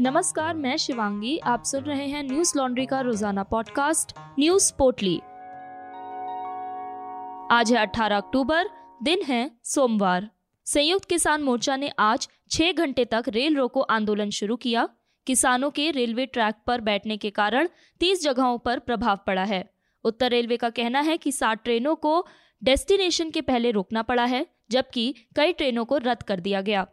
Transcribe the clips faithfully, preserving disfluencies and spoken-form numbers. नमस्कार, मैं शिवांगी। आप सुन रहे हैं न्यूज लॉन्ड्री का रोजाना पॉडकास्ट न्यूज पोटली। आज है अठारह अक्टूबर, दिन है सोमवार। संयुक्त किसान मोर्चा ने आज छह घंटे तक रेल रोको आंदोलन शुरू किया। किसानों के रेलवे ट्रैक पर बैठने के कारण तीस जगहों पर प्रभाव पड़ा है। उत्तर रेलवे का कहना है कि साठ ट्रेनों को डेस्टिनेशन के पहले रोकना पड़ा है, जबकि कई ट्रेनों को रद्द कर दिया गया।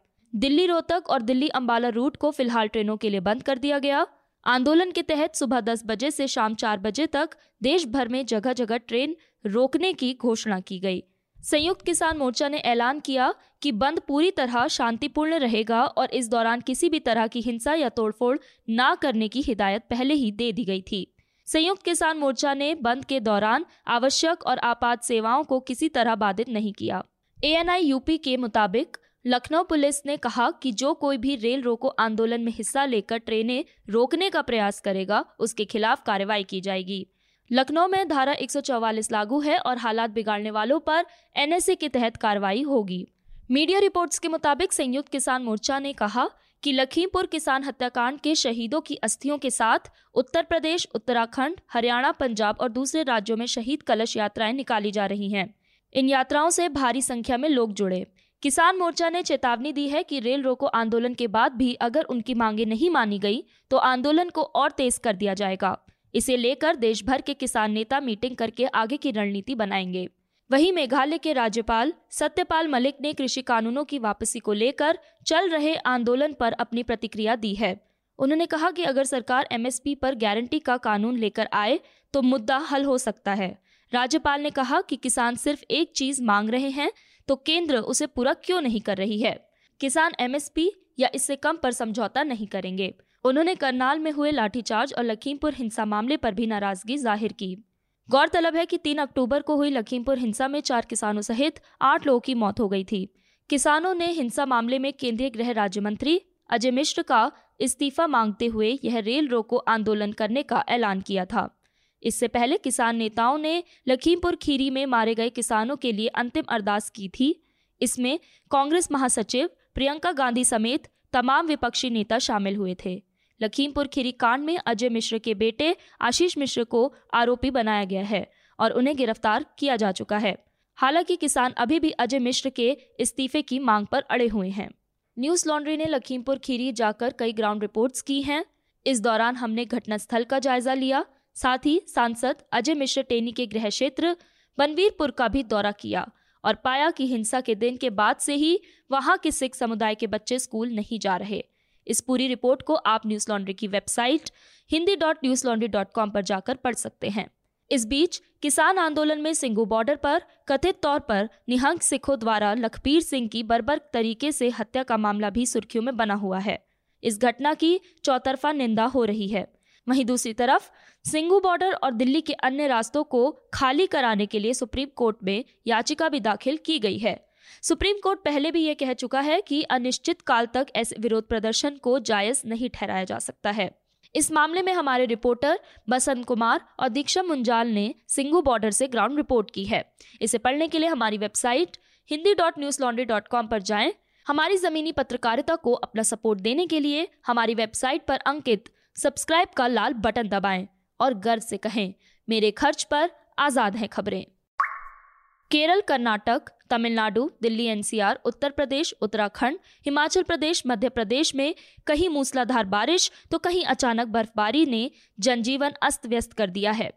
दिल्ली रोहतक और दिल्ली अंबाला रूट को फिलहाल ट्रेनों के लिए बंद कर दिया गया। आंदोलन के तहत सुबह दस बजे से शाम चार बजे तक देश भर में जगह जगह ट्रेन रोकने की घोषणा की गई। संयुक्त किसान मोर्चा ने ऐलान किया कि बंद पूरी तरह शांतिपूर्ण रहेगा और इस दौरान किसी भी तरह की हिंसा या तोड़फोड़ ना करने की हिदायत पहले ही दे दी गई थी। संयुक्त किसान मोर्चा ने बंद के दौरान आवश्यक और आपात सेवाओं को किसी तरह बाधित नहीं किया। एएनआई यूपी के मुताबिक लखनऊ पुलिस ने कहा कि जो कोई भी रेल रोको आंदोलन में हिस्सा लेकर ट्रेनें रोकने का प्रयास करेगा, उसके खिलाफ कार्रवाई की जाएगी। लखनऊ में धारा एक सौ चौवालीस लागू है और हालात बिगाड़ने वालों पर एनएसए के तहत कार्रवाई होगी। मीडिया रिपोर्ट्स के मुताबिक संयुक्त किसान मोर्चा ने कहा कि लखीमपुर किसान हत्याकांड के शहीदों की अस्थियों के साथ उत्तर प्रदेश, उत्तराखंड, हरियाणा, पंजाब और दूसरे राज्यों में शहीद कलश यात्राएं निकाली जा रही हैं। इन यात्राओं से भारी संख्या में लोग जुड़े। किसान मोर्चा ने चेतावनी दी है कि रेल रोको आंदोलन के बाद भी अगर उनकी मांगे नहीं मानी गई तो आंदोलन को और तेज कर दिया जाएगा। इसे लेकर देश भर के किसान नेता मीटिंग करके आगे की रणनीति बनाएंगे। वहीं मेघालय के राज्यपाल सत्यपाल मलिक ने कृषि कानूनों की वापसी को लेकर चल रहे आंदोलन पर अपनी प्रतिक्रिया दी है। उन्होंने कहा कि अगर सरकार एमएसपी पर गारंटी का कानून लेकर आए तो मुद्दा हल हो सकता है। राज्यपाल ने कहा कि किसान सिर्फ एक चीज मांग रहे हैं तो केंद्र उसे पूरा क्यों नहीं कर रही है। किसान एमएसपी या इससे कम पर समझौता नहीं करेंगे। उन्होंने करनाल में हुए लाठीचार्ज और लखीमपुर हिंसा मामले पर भी नाराजगी जाहिर की। गौरतलब है कि तीन अक्टूबर को हुई लखीमपुर हिंसा में चार किसानों सहित आठ लोगों की मौत हो गई थी। किसानों ने हिंसा मामले में केंद्रीय गृह राज्य मंत्री अजय मिश्र का इस्तीफा मांगते हुए यह रेल रोको आंदोलन करने का ऐलान किया था। इससे पहले किसान नेताओं ने लखीमपुर खीरी में मारे गए किसानों के लिए अंतिम अरदास की थी। इसमें कांग्रेस महासचिव प्रियंका गांधी समेत तमाम विपक्षी नेता शामिल हुए थे। लखीमपुर खीरी कांड में अजय मिश्र के बेटे आशीष मिश्र को आरोपी बनाया गया है और उन्हें गिरफ्तार किया जा चुका है। हालांकि किसान अभी भी अजय मिश्र के इस्तीफे की मांग पर अड़े हुए हैं। न्यूज लॉन्ड्री ने लखीमपुर खीरी जाकर कई ग्राउंड रिपोर्ट्स की हैं। इस दौरान हमने घटनास्थल का जायजा लिया। साथ ही सांसद अजय मिश्र टेनी के गृह क्षेत्र बनवीरपुर का भी दौरा किया और पाया कि हिंसा के दिन के बाद से ही वहां के सिख समुदाय के बच्चे स्कूल नहीं जा रहे। इस पूरी रिपोर्ट को आप न्यूज लॉन्ड्री की website Hindi dot Newslaundry dot com पर जाकर पढ़ सकते हैं। इस बीच किसान आंदोलन में सिंगू बॉर्डर पर कथित तौर पर निहंग सिखों द्वारा लखबीर सिंह की बर्बर तरीके से हत्या का मामला भी सुर्खियों में बना हुआ है। इस घटना की चौतरफा निंदा हो रही है। वहीं दूसरी तरफ सिंगू बॉर्डर और दिल्ली के अन्य रास्तों को खाली कराने के लिए सुप्रीम कोर्ट में याचिका भी दाखिल की गई है। सुप्रीम कोर्ट पहले भी ये कह चुका है कि अनिश्चित काल तक ऐसे विरोध प्रदर्शन को जायज नहीं ठहराया जा सकता है। इस मामले में हमारे रिपोर्टर बसंत कुमार और दीक्षा मुंजाल ने सिंगू बॉर्डर से ग्राउंड रिपोर्ट की है। इसे पढ़ने के लिए हमारी website Hindi dot Newslaundry dot com पर जाएं। हमारी जमीनी पत्रकारिता को अपना सपोर्ट देने के लिए हमारी वेबसाइट पर अंकित सब्सक्राइब का लाल बटन दबाएं और गर्व से कहें, मेरे खर्च पर आजाद हैं खबरें। केरल, कर्नाटक, तमिलनाडु, दिल्ली एनसीआर, उत्तर प्रदेश, उत्तराखंड, हिमाचल प्रदेश, मध्य प्रदेश में कहीं मूसलाधार बारिश तो कहीं अचानक बर्फबारी ने जनजीवन अस्त व्यस्त कर दिया है।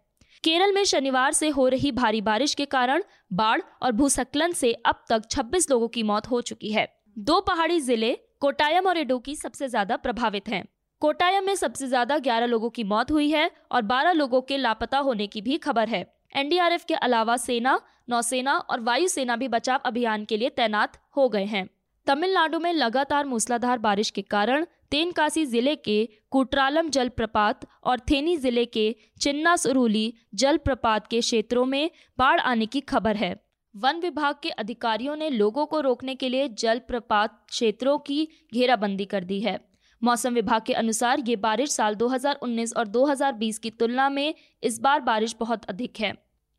केरल में शनिवार से हो रही भारी बारिश के कारण बाढ़ और भूस्खलन से अब तक छब्बीस लोगों की मौत हो चुकी है। दो पहाड़ी जिले कोट्टायम और इडुक्की सबसे ज्यादा प्रभावित हैं। कोट्टायम में सबसे ज्यादा ग्यारह लोगों की मौत हुई है और बारह लोगों के लापता होने की भी खबर है। एनडीआरएफ के अलावा सेना, नौसेना और वायुसेना भी बचाव अभियान के लिए तैनात हो गए हैं। तमिलनाडु में लगातार मूसलाधार बारिश के कारण तेनकाशी जिले के कुट्रालम जलप्रपात और थेनी जिले के चिन्नासुरूली जलप्रपात के क्षेत्रों में बाढ़ आने की खबर है। वन विभाग के अधिकारियों ने लोगों को रोकने के लिए जलप्रपात क्षेत्रों की घेराबंदी कर दी है। मौसम विभाग के अनुसार ये बारिश साल दो हज़ार उन्नीस और दो हज़ार बीस की तुलना में इस बार बारिश बहुत अधिक है।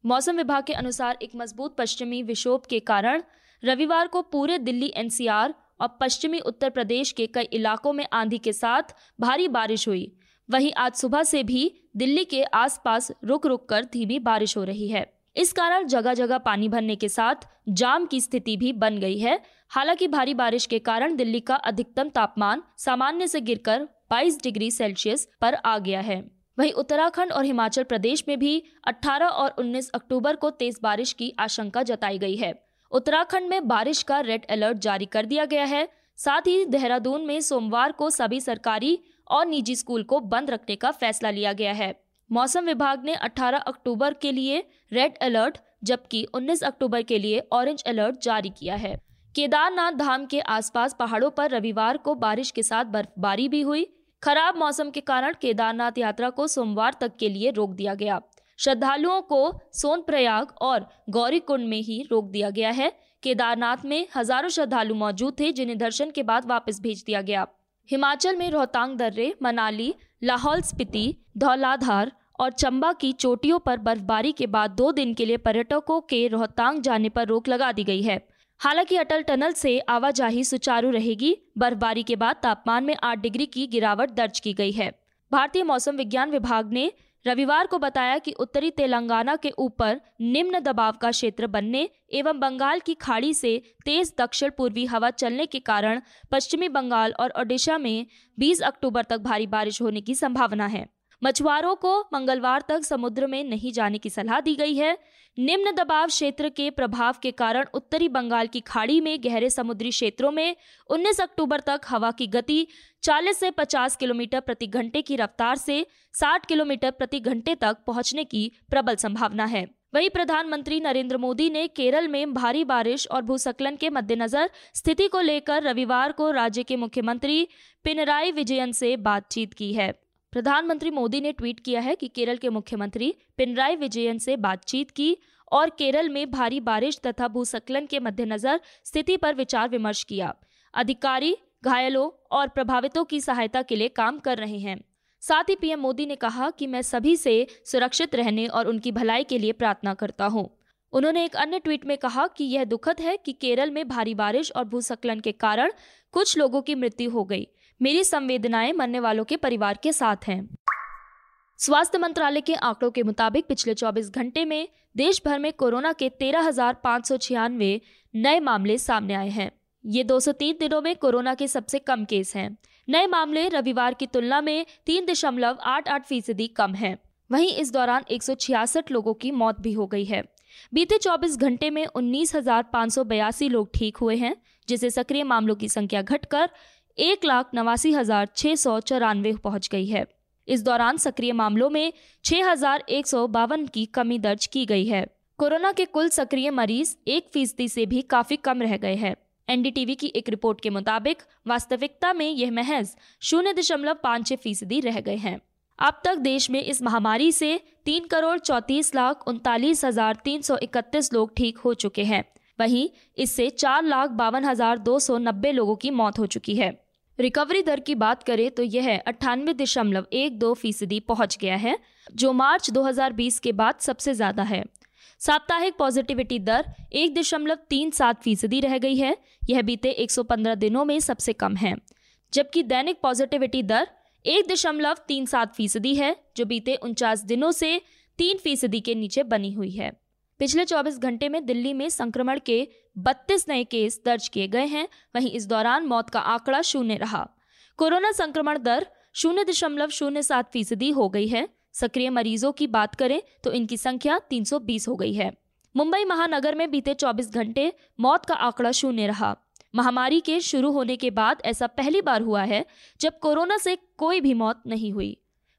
मौसम विभाग के अनुसार एक मजबूत पश्चिमी विक्षोभ के कारण रविवार को पूरे दिल्ली एनसीआर, और पश्चिमी उत्तर प्रदेश के कई इलाकों में आंधी के साथ भारी बारिश हुई। वहीं आज सुबह से भी दिल्ली के आसपास रुक रुक कर धीमी बारिश हो रही है। इस कारण जगह जगह पानी भरने के साथ जाम की स्थिति भी बन गई है। हालांकि भारी बारिश के कारण दिल्ली का अधिकतम तापमान सामान्य से गिरकर बाईस डिग्री सेल्सियस पर आ गया है। वहीं उत्तराखंड और हिमाचल प्रदेश में भी अठारह और उन्नीस अक्टूबर को तेज बारिश की आशंका जताई गई है। उत्तराखंड में बारिश का रेड अलर्ट जारी कर दिया गया है। साथ ही देहरादून में सोमवार को सभी सरकारी और निजी स्कूल को बंद रखने का फैसला लिया गया है। मौसम विभाग ने अठारह अक्टूबर के लिए रेड अलर्ट जबकि उन्नीस अक्टूबर के लिए ऑरेंज अलर्ट जारी किया है। केदारनाथ धाम के आसपास पहाड़ों पर रविवार को बारिश के साथ बर्फबारी भी हुई। खराब मौसम के कारण केदारनाथ यात्रा को सोमवार तक के लिए रोक दिया गया। श्रद्धालुओं को सोनप्रयाग और गौरीकुंड में ही रोक दिया गया है। केदारनाथ में हजारों श्रद्धालु मौजूद थे जिन्हें दर्शन के बाद वापस भेज दिया गया। हिमाचल में रोहतांग दर्रे, मनाली, लाहौल, स्पिति, धौलाधार और चंबा की चोटियों पर बर्फबारी के बाद दो दिन के लिए पर्यटकों के रोहतांग जाने पर रोक लगा दी गई है। हालांकि अटल टनल से आवाजाही सुचारू रहेगी। बर्फबारी के बाद तापमान में आठ डिग्री की गिरावट दर्ज की गई है। भारतीय मौसम विज्ञान विभाग ने रविवार को बताया कि उत्तरी तेलंगाना के ऊपर निम्न दबाव का क्षेत्र बनने एवं बंगाल की खाड़ी से तेज दक्षिण पूर्वी हवा चलने के कारण पश्चिमी बंगाल और ओडिशा में बीस अक्टूबर तक भारी बारिश होने की संभावना है। मछुआरों को मंगलवार तक समुद्र में नहीं जाने की सलाह दी गई है। निम्न दबाव क्षेत्र के प्रभाव के कारण उत्तरी बंगाल की खाड़ी में गहरे समुद्री क्षेत्रों में उन्नीस अक्टूबर तक हवा की गति चालीस से पचास किलोमीटर प्रति घंटे की रफ्तार से साठ किलोमीटर प्रति घंटे तक पहुंचने की प्रबल संभावना है। वहीं प्रधानमंत्री नरेंद्र मोदी ने केरल में भारी बारिश और भूस्खलन के मद्देनजर स्थिति को लेकर रविवार को राज्य के मुख्यमंत्री पिनराई विजयन से बातचीत की है। प्रधानमंत्री मोदी ने ट्वीट किया है कि केरल के मुख्यमंत्री पिनराई विजयन से बातचीत की और केरल में भारी बारिश तथा भूस्खलन के मद्देनजर स्थिति पर विचार विमर्श किया। अधिकारी घायलों और प्रभावितों की सहायता के लिए काम कर रहे हैं। साथ ही पीएम मोदी ने कहा कि मैं सभी से सुरक्षित रहने और उनकी भलाई के लिए प्रार्थना करता हूं। उन्होंने एक अन्य ट्वीट में कहा कि यह दुखद है कि केरल में भारी बारिश और भूस्खलन के कारण कुछ लोगों की मृत्यु हो गई। मेरी संवेदनाएं मरने वालों के परिवार के साथ हैं। स्वास्थ्य मंत्रालय के आंकड़ों के मुताबिक पिछले चौबीस घंटे में देश भर में कोरोना के तेरह हजार पाँच सौ छियानवे नए मामले सामने आए हैं। ये दो सौ तीन दिनों में कोरोना के सबसे कम केस हैं। नए मामले रविवार की तुलना में तीन दशमलव आठ आठ फीसदी कम हैं। वहीं इस दौरान एक सौ छियासठ लोगों की मौत भी हो गई है। बीते चौबीस घंटे में उन्नीस हजार पाँच सौ बयासी लोग ठीक हुए हैं, जिससे सक्रिय मामलों की संख्या घटकर एक लाख नवासी हजार छः सौ चौरानवे पहुंच गई है। इस दौरान सक्रिय मामलों में छः हजार एक सौ बावन की कमी दर्ज की गई है। कोरोना के कुल सक्रिय मरीज एक फीसदी से भी काफी कम रह गए हैं। एनडीटीवी की एक रिपोर्ट के मुताबिक वास्तविकता में यह महज शून्य दशमलव पाँच छह फीसदी रह गए हैं। अब तक देश में इस महामारी से तीन करोड़ चौंतीस लाख उनतालीस हजार तीन सौ इकतीस लोग ठीक हो चुके हैं। वहीं इससे चार लाख बावन हजार दो सौ नब्बे लोगों की मौत हो चुकी है। रिकवरी दर की बात करें तो यह अट्ठानवे दशमलव एक दो फीसदी पहुँच गया है, जो मार्च दो हजार बीस के बाद सबसे ज़्यादा है। साप्ताहिक पॉजिटिविटी दर एक दशमलव तीन सात फीसदी रह गई है। यह बीते एक सौ पंद्रह दिनों में सबसे कम है, जबकि दैनिक पॉजिटिविटी दर एक दशमलव तीन सात फीसदी है, जो बीते उनचास दिनों से तीन फीसदी के नीचे बनी हुई है। पिछले चौबीस घंटे में दिल्ली में संक्रमण के बत्तीस नए केस दर्ज किए गए हैं। वहीं इस दौरान मौत का आंकड़ा शून्य रहा। कोरोना संक्रमण दर शून्य दशमलव शून्य सात फीसदी हो गई है। सक्रिय मरीजों की बात करें तो इनकी संख्या तीन सौ बीस हो गई है। मुंबई महानगर में बीते चौबीस घंटे मौत का आंकड़ा शून्य रहा। महामारी के शुरू होने के बाद ऐसा पहली बार हुआ है जब कोरोना से कोई भी मौत नहीं हुई।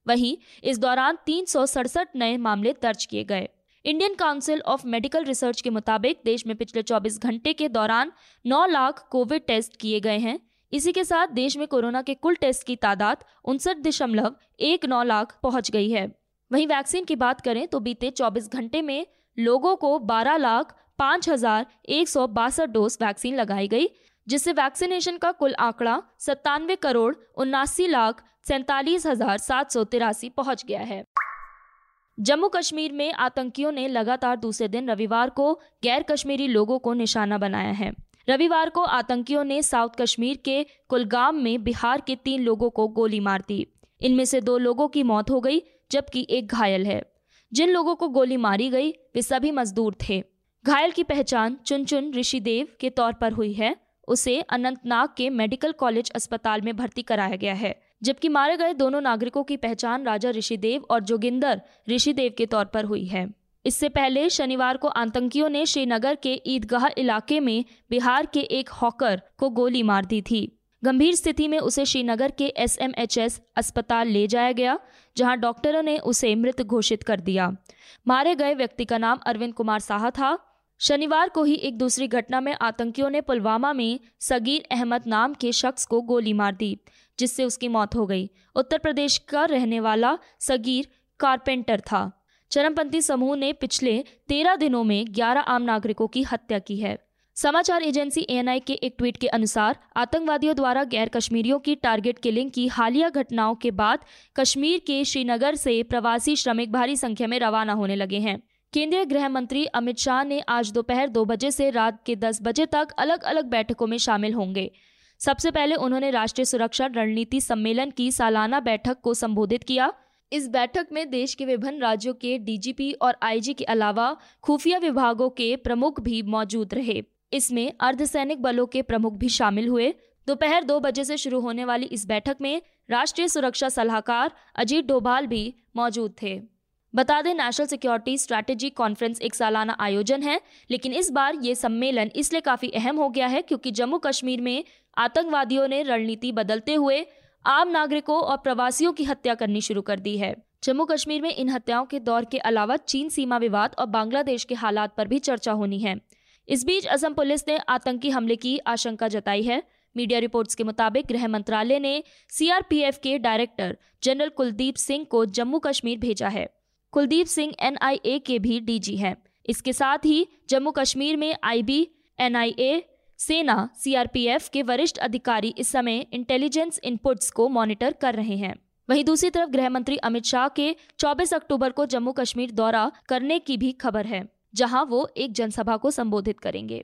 वहीं इस दौरान तीन सौ सड़सठ नए मामले दर्ज किए गए। Indian Council of Medical Research के मुताबिक देश में पिछले चौबीस घंटे के दौरान नौ लाख कोविड टेस्ट किए गए हैं। इसी के साथ देश में कोरोना के कुल टेस्ट की तादाद उनसठ दशमलव एक नौ लाख पहुंच गई है। वहीं वैक्सीन की बात करें तो बीते चौबीस घंटे में लोगों को बारह लाख पाँच हजार एक सौ बासठ डोज वैक्सीन लगाई गई, जिससे वैक्सीनेशन का कुल आंकड़ा सत्तानवे करोड़ उन्नासी लाख सैंतालीस हजार सात सौ तिरासी पहुँच गया है। जम्मू कश्मीर में आतंकियों ने लगातार दूसरे दिन रविवार को गैर कश्मीरी लोगों को निशाना बनाया है। रविवार को आतंकियों ने साउथ कश्मीर के कुलगाम में बिहार के तीन लोगों को गोली मार दी। इनमें से दो लोगों की मौत हो गई जबकि एक घायल है। जिन लोगों को गोली मारी गई वे सभी मजदूर थे। घायल की पहचान चुनचुन ऋषिदेव के तौर पर हुई है। उसे अनंतनाग के मेडिकल कॉलेज अस्पताल में भर्ती कराया गया है, जबकि मारे गए दोनों नागरिकों की पहचान राजा ऋषिदेव और जोगिंदर ऋषिदेव के तौर पर हुई है। इससे पहले शनिवार को आतंकियों ने श्रीनगर के ईदगाह इलाके में बिहार के एक हॉकर को गोली मार दी थी। गंभीर स्थिति में उसे श्रीनगर के एस एम एच एस अस्पताल ले जाया गया, जहां डॉक्टरों ने उसे मृत घोषित कर दिया। मारे गए व्यक्ति का नाम अरविंद कुमार साहा था। शनिवार को ही एक दूसरी घटना में आतंकियों ने पुलवामा में सगीर अहमद नाम के शख्स को गोली मार दी, जिससे उसकी मौत हो गई। उत्तर प्रदेश का रहने वाला सगीर कारपेंटर था। चरमपंथी समूह ने पिछले तेरह दिनों में ग्यारह आम नागरिकों की हत्या की है। समाचार एजेंसी ए एन आई के एक ट्वीट के अनुसार आतंकवादियों द्वारा गैर कश्मीरियों की टारगेट किलिंग की हालिया घटनाओं के बाद कश्मीर के श्रीनगर से प्रवासी श्रमिक भारी संख्या में रवाना होने लगे हैं। केंद्रीय गृह मंत्री अमित शाह ने आज दोपहर दो बजे से रात के दस बजे तक अलग अलग बैठकों में शामिल होंगे। सबसे पहले उन्होंने राष्ट्रीय सुरक्षा रणनीति सम्मेलन की सालाना बैठक को संबोधित किया। इस बैठक में देश के विभिन्न राज्यों के डी जी पी और आई जी के अलावा खुफिया विभागों के प्रमुख भी मौजूद रहे। इसमें अर्धसैनिक बलों के प्रमुख भी शामिल हुए। दोपहर दो बजे से शुरू होने वाली इस बैठक में राष्ट्रीय सुरक्षा सलाहकार अजीत डोभाल भी मौजूद थे। बता दें, नेशनल सिक्योरिटी स्ट्रैटेजी कॉन्फ्रेंस एक सालाना आयोजन है, लेकिन इस बार ये सम्मेलन इसलिए काफी अहम हो गया है क्योंकि जम्मू कश्मीर में आतंकवादियों ने रणनीति बदलते हुए आम नागरिकों और प्रवासियों की हत्या करनी शुरू कर दी है। जम्मू कश्मीर में इन हत्याओं के दौर के अलावा चीन सीमा विवाद और बांग्लादेश के हालात पर भी चर्चा होनी है। इस बीच असम पुलिस ने आतंकी हमले की आशंका जताई है। मीडिया रिपोर्ट्स के मुताबिक गृह मंत्रालय ने सी आर पी एफ के डायरेक्टर जनरल कुलदीप सिंह को जम्मू कश्मीर भेजा है। Kuldeep Singh N I A के भी डी जी हैं। इसके साथ ही जम्मू कश्मीर में आई बी, एन आई ए, सेना, सी आर पी एफ के वरिष्ठ अधिकारी इस समय इंटेलिजेंस इनपुट्स को मॉनिटर कर रहे हैं। वहीं दूसरी तरफ गृह मंत्री अमित शाह के चौबीस अक्टूबर को जम्मू कश्मीर दौरा करने की भी खबर है, जहां वो एक जनसभा को संबोधित करेंगे।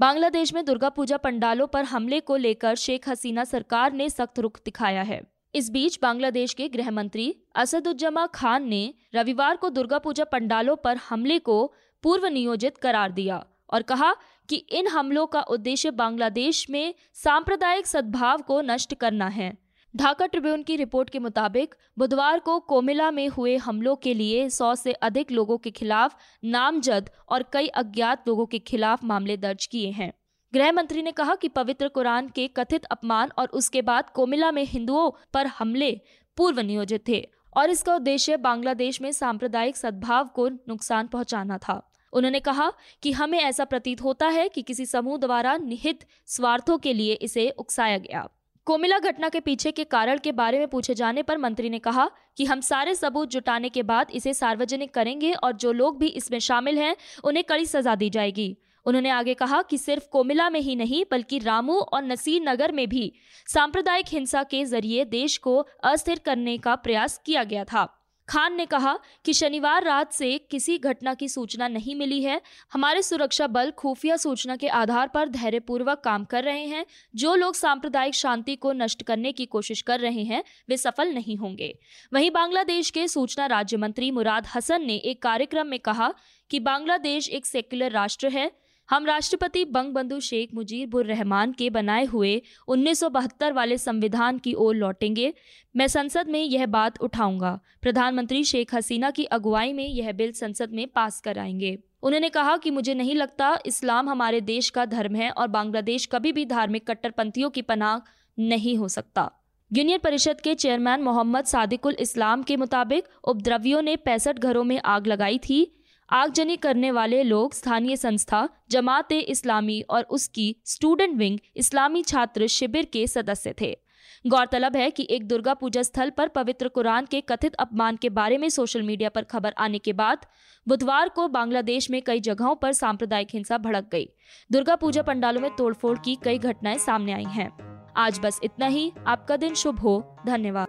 बांग्लादेश में दुर्गा पूजा पंडालों पर हमले को लेकर शेख हसीना सरकार ने सख्त रुख दिखाया है। इस बीच बांग्लादेश के गृह मंत्री असदुज्जमा खान ने रविवार को दुर्गा पूजा पंडालों पर हमले को पूर्व नियोजित करार दिया और कहा कि इन हमलों का उद्देश्य बांग्लादेश में सांप्रदायिक सद्भाव को नष्ट करना है। ढाका ट्रिब्यून की रिपोर्ट के मुताबिक बुधवार को कोमिला में हुए हमलों के लिए सौ से अधिक लोगों के खिलाफ नामजद और कई अज्ञात लोगों के खिलाफ मामले दर्ज किए हैं। गृह मंत्री ने कहा कि पवित्र कुरान के कथित अपमान और उसके बाद कोमिला में हिंदुओं पर हमले पूर्व नियोजित थे और इसका उद्देश्य बांग्लादेश में सांप्रदायिक सद्भाव को नुकसान पहुंचाना था। उन्होंने कहा कि हमें ऐसा प्रतीत होता है कि किसी समूह द्वारा निहित स्वार्थों के लिए इसे उकसाया गया। कोमिला घटना के पीछे के कारण के बारे में पूछे जाने पर मंत्री ने कहा कि हम सारे सबूत जुटाने के बाद इसे सार्वजनिक करेंगे और जो लोग भी इसमें शामिल हैं उन्हें कड़ी सजा दी जाएगी। उन्होंने आगे कहा कि सिर्फ कोमिला में ही नहीं बल्कि रामू और नसीर नगर में भी सांप्रदायिक हिंसा के जरिए देश को अस्थिर करने का प्रयास किया गया था। खान ने कहा कि शनिवार रात से किसी घटना की सूचना नहीं मिली है। हमारे सुरक्षा बल खुफिया सूचना के आधार पर धैर्यपूर्वक काम कर रहे हैं। जो लोग सांप्रदायिक शांति को नष्ट करने की कोशिश कर रहे हैं वे सफल नहीं होंगे। वहीं बांग्लादेश के सूचना राज्य मंत्री मुराद हसन ने एक कार्यक्रम में कहा कि बांग्लादेश एक सेक्युलर राष्ट्र है। हम राष्ट्रपति बंगबंधु शेख मुजीबुर रहमान के बनाए हुए उन्नीस सौ बहत्तर वाले संविधान की ओर लौटेंगे। मैं संसद में यह बात उठाऊंगा। प्रधानमंत्री शेख हसीना की अगुवाई में यह बिल संसद में पास कराएंगे। उन्होंने कहा कि मुझे नहीं लगता इस्लाम हमारे देश का धर्म है और बांग्लादेश कभी भी धार्मिक कट्टरपंथियों की पनाह नहीं हो सकता। यूनियन परिषद के चेयरमैन मोहम्मद सादिकुल इस्लाम के मुताबिक उपद्रवियों ने पैंसठ घरों में आग लगाई थी। आगजनी करने वाले लोग स्थानीय संस्था जमाते इस्लामी और उसकी स्टूडेंट विंग इस्लामी छात्र शिविर के सदस्य थे। गौरतलब है कि एक दुर्गा पूजा स्थल पर पवित्र कुरान के कथित अपमान के बारे में सोशल मीडिया पर खबर आने के बाद बुधवार को बांग्लादेश में कई जगहों पर सांप्रदायिक हिंसा भड़क गई। दुर्गा पूजा पंडालों में तोड़फोड़ की कई घटनाएं सामने आई हैं। आज बस इतना ही। आपका दिन शुभ हो। धन्यवाद।